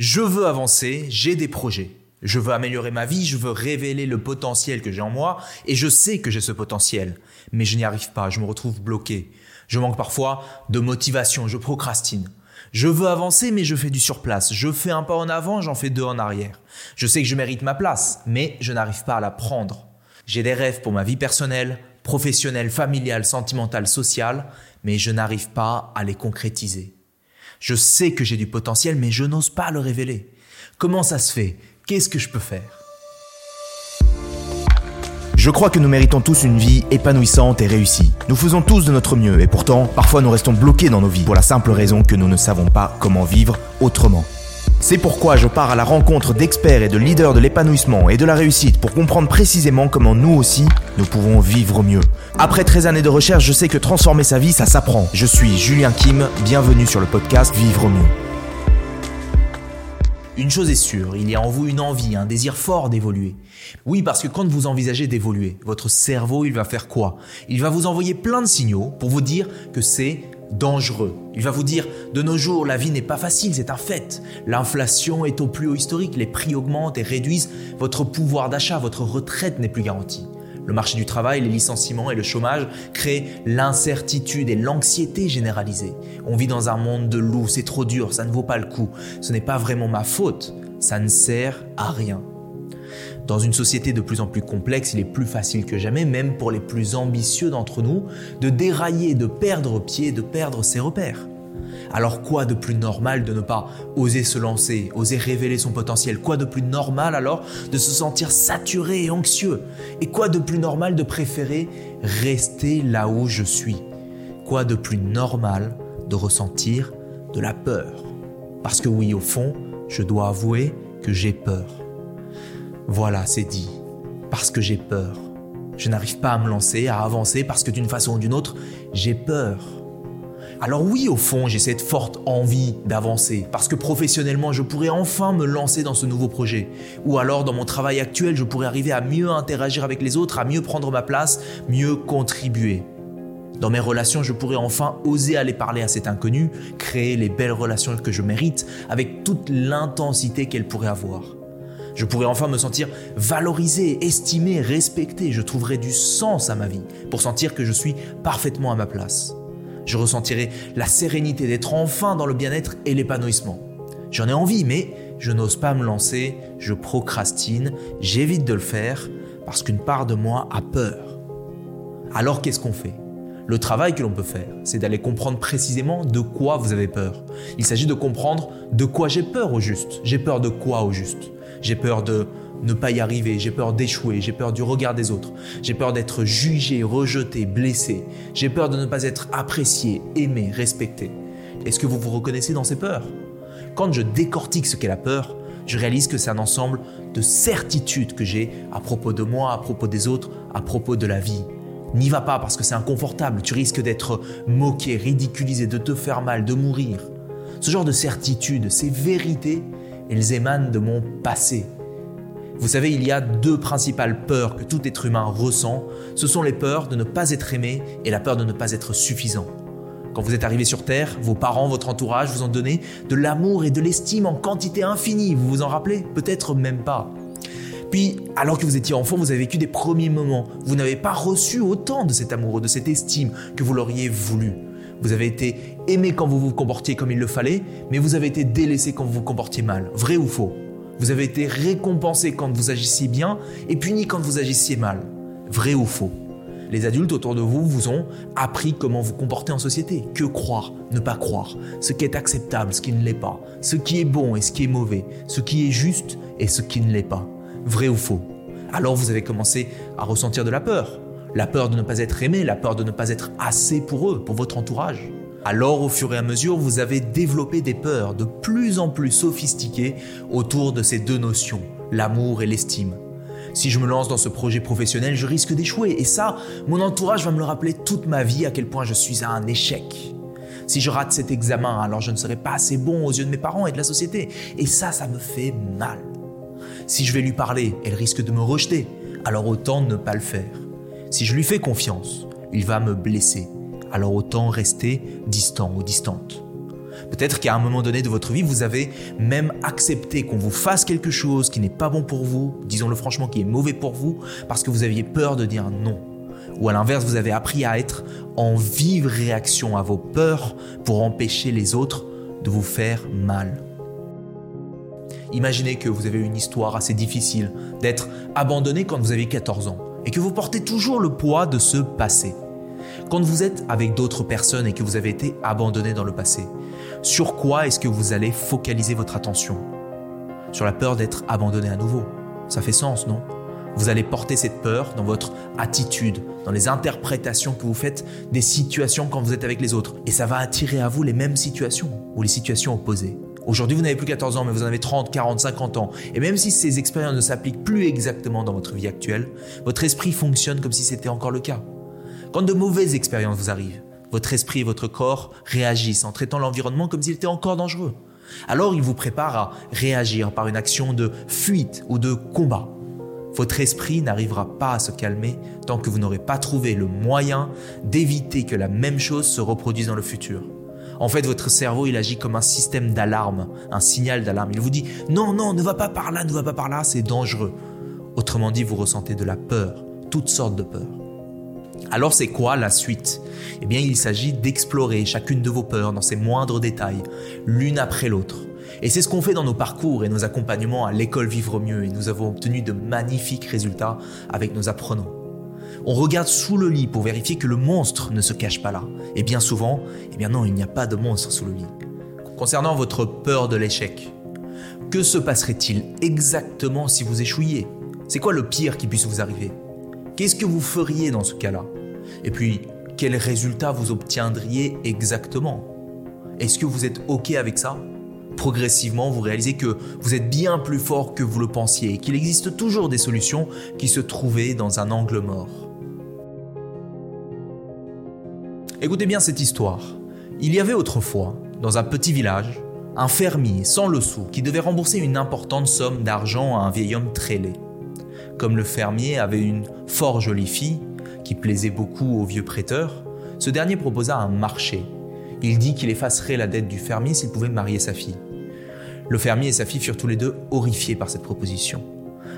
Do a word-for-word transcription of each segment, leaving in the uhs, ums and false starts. Je veux avancer, j'ai des projets. Je veux améliorer ma vie, je veux révéler le potentiel que j'ai en moi et je sais que j'ai ce potentiel, mais je n'y arrive pas, je me retrouve bloqué. Je manque parfois de motivation, je procrastine. Je veux avancer, mais je fais du surplace. Je fais un pas en avant, j'en fais deux en arrière. Je sais que je mérite ma place, mais je n'arrive pas à la prendre. J'ai des rêves pour ma vie personnelle, professionnelle, familiale, sentimentale, sociale, mais je n'arrive pas à les concrétiser. Je sais que j'ai du potentiel, mais je n'ose pas le révéler. Comment ça se fait ? Qu'est-ce que je peux faire ? Je crois que nous méritons tous une vie épanouissante et réussie. Nous faisons tous de notre mieux et pourtant, parfois nous restons bloqués dans nos vies pour la simple raison que nous ne savons pas comment vivre autrement. C'est pourquoi je pars à la rencontre d'experts et de leaders de l'épanouissement et de la réussite pour comprendre précisément comment nous aussi, nous pouvons vivre mieux. Après treize années de recherche, je sais que transformer sa vie, ça s'apprend. Je suis Julien Kim, bienvenue sur le podcast Vivre Mieux. Une chose est sûre, il y a en vous une envie, un désir fort d'évoluer. Oui, parce que quand vous envisagez d'évoluer, votre cerveau, il va faire quoi ? Il va vous envoyer plein de signaux pour vous dire que c'est dangereux. Il va vous dire, de nos jours, la vie n'est pas facile, c'est un fait. L'inflation est au plus haut historique, les prix augmentent et réduisent votre pouvoir d'achat, votre retraite n'est plus garantie. Le marché du travail, les licenciements et le chômage créent l'incertitude et l'anxiété généralisée. On vit dans un monde de loups, c'est trop dur, ça ne vaut pas le coup. Ce n'est pas vraiment ma faute, ça ne sert à rien. Dans une société de plus en plus complexe, il est plus facile que jamais, même pour les plus ambitieux d'entre nous, de dérailler, de perdre pied, de perdre ses repères. Alors quoi de plus normal de ne pas oser se lancer, oser révéler son potentiel ? Quoi de plus normal alors de se sentir saturé et anxieux ? Et quoi de plus normal de préférer rester là où je suis ? Quoi de plus normal de ressentir de la peur ? Parce que oui, au fond, je dois avouer que j'ai peur. Voilà, c'est dit. Parce que j'ai peur. Je n'arrive pas à me lancer, à avancer, parce que d'une façon ou d'une autre, j'ai peur. Alors oui, au fond, j'ai cette forte envie d'avancer parce que professionnellement, je pourrais enfin me lancer dans ce nouveau projet. Ou alors, dans mon travail actuel, je pourrais arriver à mieux interagir avec les autres, à mieux prendre ma place, mieux contribuer. Dans mes relations, je pourrais enfin oser aller parler à cet inconnu, créer les belles relations que je mérite avec toute l'intensité qu'elles pourraient avoir. Je pourrais enfin me sentir valorisé, estimé, respecté. Je trouverais du sens à ma vie pour sentir que je suis parfaitement à ma place. Je ressentirai la sérénité d'être enfin dans le bien-être et l'épanouissement. J'en ai envie, mais je n'ose pas me lancer, je procrastine, j'évite de le faire parce qu'une part de moi a peur. Alors qu'est-ce qu'on fait ? Le travail que l'on peut faire, c'est d'aller comprendre précisément de quoi vous avez peur. Il s'agit de comprendre de quoi j'ai peur au juste. J'ai peur de quoi au juste ? J'ai peur de ne pas y arriver, j'ai peur d'échouer, j'ai peur du regard des autres, j'ai peur d'être jugé, rejeté, blessé, j'ai peur de ne pas être apprécié, aimé, respecté. Est-ce que vous vous reconnaissez dans ces peurs ? Quand je décortique ce qu'est la peur, je réalise que c'est un ensemble de certitudes que j'ai à propos de moi, à propos des autres, à propos de la vie. N'y va pas parce que c'est inconfortable, tu risques d'être moqué, ridiculisé, de te faire mal, de mourir. Ce genre de certitudes, ces vérités, elles émanent de mon passé. Vous savez, il y a deux principales peurs que tout être humain ressent. Ce sont les peurs de ne pas être aimé et la peur de ne pas être suffisant. Quand vous êtes arrivé sur Terre, vos parents, votre entourage vous ont donné de l'amour et de l'estime en quantité infinie. Vous vous en rappelez ? Peut-être même pas. Puis, alors que vous étiez enfant, vous avez vécu des premiers moments. Vous n'avez pas reçu autant de cet amour, de cette estime que vous l'auriez voulu. Vous avez été aimé quand vous vous comportiez comme il le fallait, mais vous avez été délaissé quand vous vous comportiez mal. Vrai ou faux ? Vous avez été récompensé quand vous agissiez bien et puni quand vous agissiez mal. Vrai ou faux ? Les adultes autour de vous vous ont appris comment vous comporter en société. Que croire, ne pas croire, ce qui est acceptable, ce qui ne l'est pas, ce qui est bon et ce qui est mauvais, ce qui est juste et ce qui ne l'est pas. Vrai ou faux ? Alors vous avez commencé à ressentir de la peur. La peur de ne pas être aimé, la peur de ne pas être assez pour eux, pour votre entourage. Alors, au fur et à mesure, vous avez développé des peurs de plus en plus sophistiquées autour de ces deux notions, l'amour et l'estime. Si je me lance dans ce projet professionnel, je risque d'échouer. Et ça, mon entourage va me le rappeler toute ma vie à quel point je suis un échec. Si je rate cet examen, alors je ne serai pas assez bon aux yeux de mes parents et de la société. Et ça, ça me fait mal. Si je vais lui parler, elle risque de me rejeter. Alors autant ne pas le faire. Si je lui fais confiance, il va me blesser. Alors autant rester distant ou distante. Peut-être qu'à un moment donné de votre vie, vous avez même accepté qu'on vous fasse quelque chose qui n'est pas bon pour vous, disons-le franchement, qui est mauvais pour vous, parce que vous aviez peur de dire non. Ou à l'inverse, vous avez appris à être en vive réaction à vos peurs pour empêcher les autres de vous faire mal. Imaginez que vous avez une histoire assez difficile d'être abandonné quand vous avez quatorze ans et que vous portez toujours le poids de ce passé. Quand vous êtes avec d'autres personnes et que vous avez été abandonné dans le passé, sur quoi est-ce que vous allez focaliser votre attention ? Sur la peur d'être abandonné à nouveau. Ça fait sens, non ? Vous allez porter cette peur dans votre attitude, dans les interprétations que vous faites des situations quand vous êtes avec les autres. Et ça va attirer à vous les mêmes situations ou les situations opposées. Aujourd'hui, vous n'avez plus quatorze ans, mais vous en avez trente, quarante, cinquante ans. Et même si ces expériences ne s'appliquent plus exactement dans votre vie actuelle, votre esprit fonctionne comme si c'était encore le cas. Quand de mauvaises expériences vous arrivent, votre esprit et votre corps réagissent en traitant l'environnement comme s'il était encore dangereux. Alors, il vous prépare à réagir par une action de fuite ou de combat. Votre esprit n'arrivera pas à se calmer tant que vous n'aurez pas trouvé le moyen d'éviter que la même chose se reproduise dans le futur. En fait, votre cerveau, il agit comme un système d'alarme, un signal d'alarme. Il vous dit « Non, non, ne va pas par là, ne va pas par là, c'est dangereux. » Autrement dit, vous ressentez de la peur, toutes sortes de peurs. Alors, c'est quoi la suite ? Eh bien, il s'agit d'explorer chacune de vos peurs dans ses moindres détails, l'une après l'autre. Et c'est ce qu'on fait dans nos parcours et nos accompagnements à l'école Vivre Mieux, et nous avons obtenu de magnifiques résultats avec nos apprenants. On regarde sous le lit pour vérifier que le monstre ne se cache pas là. Et bien souvent, eh bien non, il n'y a pas de monstre sous le lit. Concernant votre peur de l'échec, que se passerait-il exactement si vous échouiez ? C'est quoi le pire qui puisse vous arriver ? Qu'est-ce que vous feriez dans ce cas-là ? Et puis, quel résultat vous obtiendriez exactement ? Est-ce que vous êtes OK avec ça ? Progressivement, vous réalisez que vous êtes bien plus fort que vous le pensiez et qu'il existe toujours des solutions qui se trouvaient dans un angle mort. Écoutez bien cette histoire. Il y avait autrefois, dans un petit village, un fermier sans le sou qui devait rembourser une importante somme d'argent à un vieil homme très laid. Comme le fermier avait une fort jolie fille qui plaisait beaucoup au vieux prêteur, ce dernier proposa un marché. Il dit qu'il effacerait la dette du fermier s'il pouvait marier sa fille. Le fermier et sa fille furent tous les deux horrifiés par cette proposition.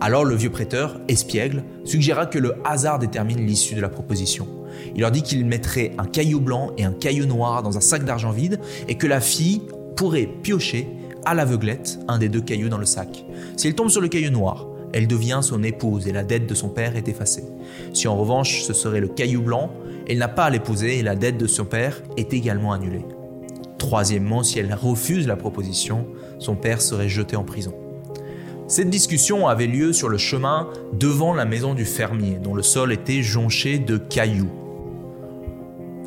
Alors le vieux prêteur, espiègle, suggéra que le hasard détermine l'issue de la proposition. Il leur dit qu'il mettrait un caillou blanc et un caillou noir dans un sac d'argent vide et que la fille pourrait piocher à l'aveuglette un des deux cailloux dans le sac. S'il tombe sur le caillou noir, elle devient son épouse et la dette de son père est effacée. Si en revanche ce serait le caillou blanc, elle n'a pas à l'épouser et la dette de son père est également annulée. Troisièmement, si elle refuse la proposition, son père serait jeté en prison. Cette discussion avait lieu sur le chemin devant la maison du fermier, dont le sol était jonché de cailloux.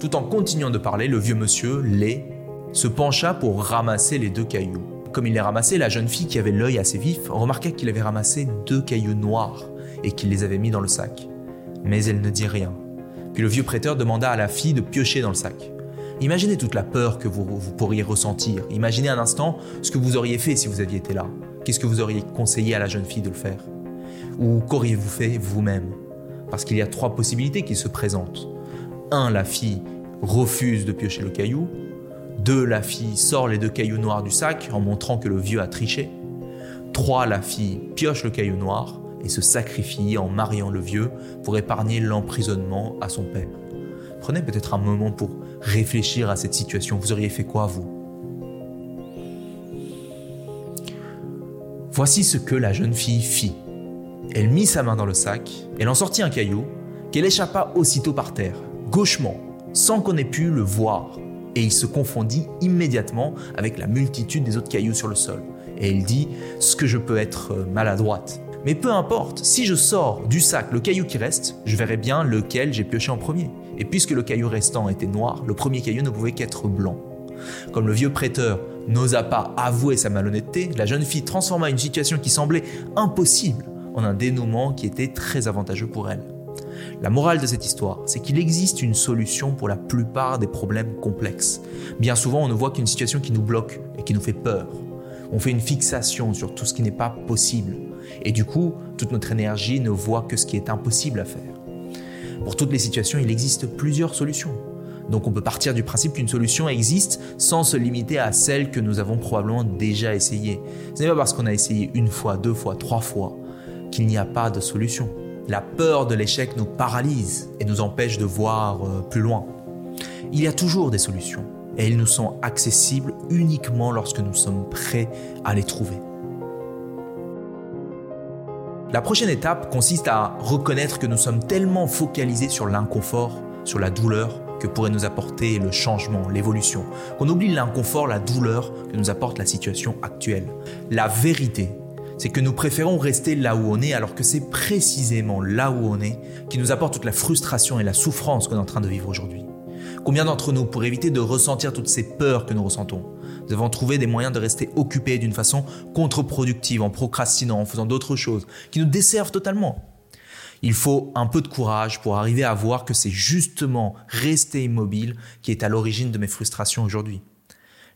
Tout en continuant de parler, le vieux monsieur, laid, se pencha pour ramasser les deux cailloux. Comme il les ramassait, la jeune fille qui avait l'œil assez vif remarqua qu'il avait ramassé deux cailloux noirs et qu'il les avait mis dans le sac. Mais elle ne dit rien. Puis le vieux prêteur demanda à la fille de piocher dans le sac. Imaginez toute la peur que vous, vous pourriez ressentir. Imaginez un instant ce que vous auriez fait si vous aviez été là. Qu'est-ce que vous auriez conseillé à la jeune fille de le faire ? Ou qu'auriez-vous fait vous-même ? Parce qu'il y a trois possibilités qui se présentent. un. La fille refuse de piocher le caillou. deux. La fille sort les deux cailloux noirs du sac en montrant que le vieux a triché. trois. La fille pioche le caillou noir et se sacrifie en mariant le vieux pour épargner l'emprisonnement à son père. Prenez peut-être un moment pour réfléchir à cette situation. Vous auriez fait quoi, vous ? Voici ce que la jeune fille fit. Elle mit sa main dans le sac, elle en sortit un caillou, qu'elle échappa aussitôt par terre, gauchement, sans qu'on ait pu le voir. Et il se confondit immédiatement avec la multitude des autres cailloux sur le sol. Et elle dit « ce que je peux être maladroite ». Mais peu importe, si je sors du sac le caillou qui reste, je verrai bien lequel j'ai pioché en premier. Et puisque le caillou restant était noir, le premier caillou ne pouvait qu'être blanc. Comme le vieux prêteur n'osa pas avouer sa malhonnêteté, la jeune fille transforma une situation qui semblait impossible en un dénouement qui était très avantageux pour elle. La morale de cette histoire, c'est qu'il existe une solution pour la plupart des problèmes complexes. Bien souvent, on ne voit qu'une situation qui nous bloque et qui nous fait peur. On fait une fixation sur tout ce qui n'est pas possible. Et du coup, toute notre énergie ne voit que ce qui est impossible à faire. Pour toutes les situations, il existe plusieurs solutions. Donc on peut partir du principe qu'une solution existe sans se limiter à celle que nous avons probablement déjà essayée. Ce n'est pas parce qu'on a essayé une fois, deux fois, trois fois qu'il n'y a pas de solution. La peur de l'échec nous paralyse et nous empêche de voir plus loin. Il y a toujours des solutions et elles nous sont accessibles uniquement lorsque nous sommes prêts à les trouver. La prochaine étape consiste à reconnaître que nous sommes tellement focalisés sur l'inconfort, sur la douleur que pourrait nous apporter le changement, l'évolution, qu'on oublie l'inconfort, la douleur que nous apporte la situation actuelle. La vérité, c'est que nous préférons rester là où on est alors que c'est précisément là où on est qui nous apporte toute la frustration et la souffrance qu'on est en train de vivre aujourd'hui. Combien d'entre nous, pour éviter de ressentir toutes ces peurs que nous ressentons, nous avons trouvé des moyens de rester occupés d'une façon contre-productive, en procrastinant, en faisant d'autres choses qui nous desservent totalement. Il faut un peu de courage pour arriver à voir que c'est justement rester immobile qui est à l'origine de mes frustrations aujourd'hui.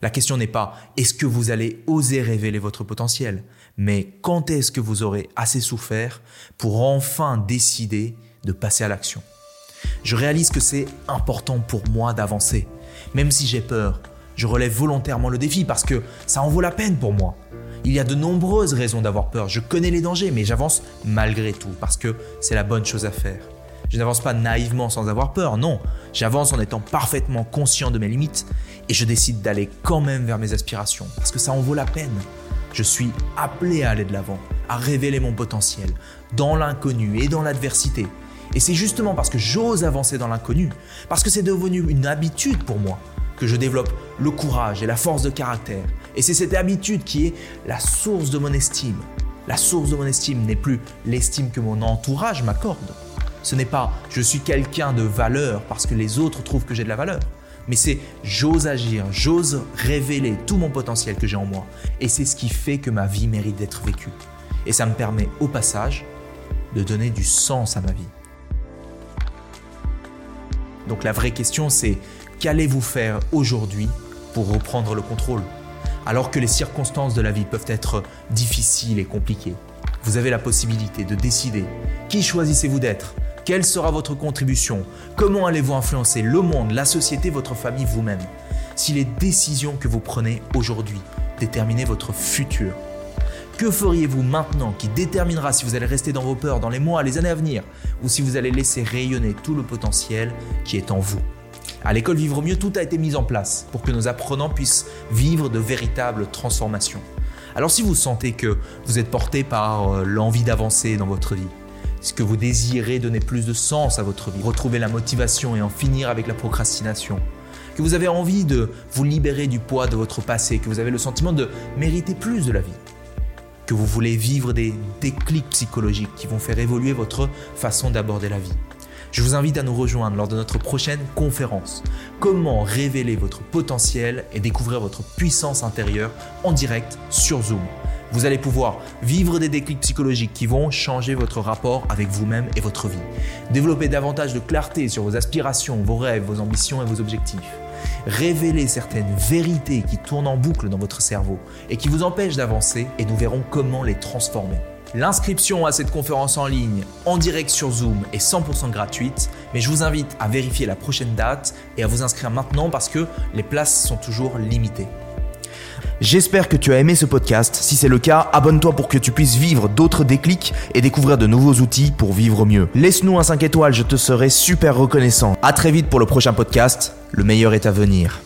La question n'est pas « est-ce que vous allez oser révéler votre potentiel ?» mais « quand est-ce que vous aurez assez souffert pour enfin décider de passer à l'action ?» Je réalise que c'est important pour moi d'avancer, même si j'ai peur. Je relève volontairement le défi parce que ça en vaut la peine pour moi. Il y a de nombreuses raisons d'avoir peur. Je connais les dangers, mais j'avance malgré tout parce que c'est la bonne chose à faire. Je n'avance pas naïvement sans avoir peur, non. J'avance en étant parfaitement conscient de mes limites et je décide d'aller quand même vers mes aspirations parce que ça en vaut la peine. Je suis appelé à aller de l'avant, à révéler mon potentiel dans l'inconnu et dans l'adversité. Et c'est justement parce que j'ose avancer dans l'inconnu, parce que c'est devenu une habitude pour moi, que je développe le courage et la force de caractère. Et c'est cette habitude qui est la source de mon estime. La source de mon estime n'est plus l'estime que mon entourage m'accorde. Ce n'est pas « je suis quelqu'un de valeur parce que les autres trouvent que j'ai de la valeur », mais c'est « j'ose agir, j'ose révéler tout mon potentiel que j'ai en moi ». Et c'est ce qui fait que ma vie mérite d'être vécue. Et ça me permet au passage de donner du sens à ma vie. Donc la vraie question c'est « qu'allez-vous faire aujourd'hui pour reprendre le contrôle ?» Alors que les circonstances de la vie peuvent être difficiles et compliquées, vous avez la possibilité de décider qui choisissez-vous d'être, quelle sera votre contribution, comment allez-vous influencer le monde, la société, votre famille, vous-même. Si les décisions que vous prenez aujourd'hui déterminent votre futur, que feriez-vous maintenant qui déterminera si vous allez rester dans vos peurs dans les mois, les années à venir ou si vous allez laisser rayonner tout le potentiel qui est en vous. À l'école Vivre Mieux, tout a été mis en place pour que nos apprenants puissent vivre de véritables transformations. Alors si vous sentez que vous êtes porté par l'envie d'avancer dans votre vie, que vous désirez donner plus de sens à votre vie, retrouver la motivation et en finir avec la procrastination, que vous avez envie de vous libérer du poids de votre passé, que vous avez le sentiment de mériter plus de la vie, que vous voulez vivre des déclics psychologiques qui vont faire évoluer votre façon d'aborder la vie. Je vous invite à nous rejoindre lors de notre prochaine conférence. Comment révéler votre potentiel et découvrir votre puissance intérieure en direct sur Zoom. Vous allez pouvoir vivre des déclics psychologiques qui vont changer votre rapport avec vous-même et votre vie. Développer davantage de clarté sur vos aspirations, vos rêves, vos ambitions et vos objectifs. Révéler certaines vérités qui tournent en boucle dans votre cerveau et qui vous empêchent d'avancer et nous verrons comment les transformer. L'inscription à cette conférence en ligne, en direct sur Zoom, est cent pour cent gratuite, mais je vous invite à vérifier la prochaine date et à vous inscrire maintenant parce que les places sont toujours limitées. J'espère que tu as aimé ce podcast. Si c'est le cas, abonne-toi pour que tu puisses vivre d'autres déclics et découvrir de nouveaux outils pour vivre mieux. Laisse-nous un cinq étoiles, je te serai super reconnaissant. À très vite pour le prochain podcast. Le meilleur est à venir.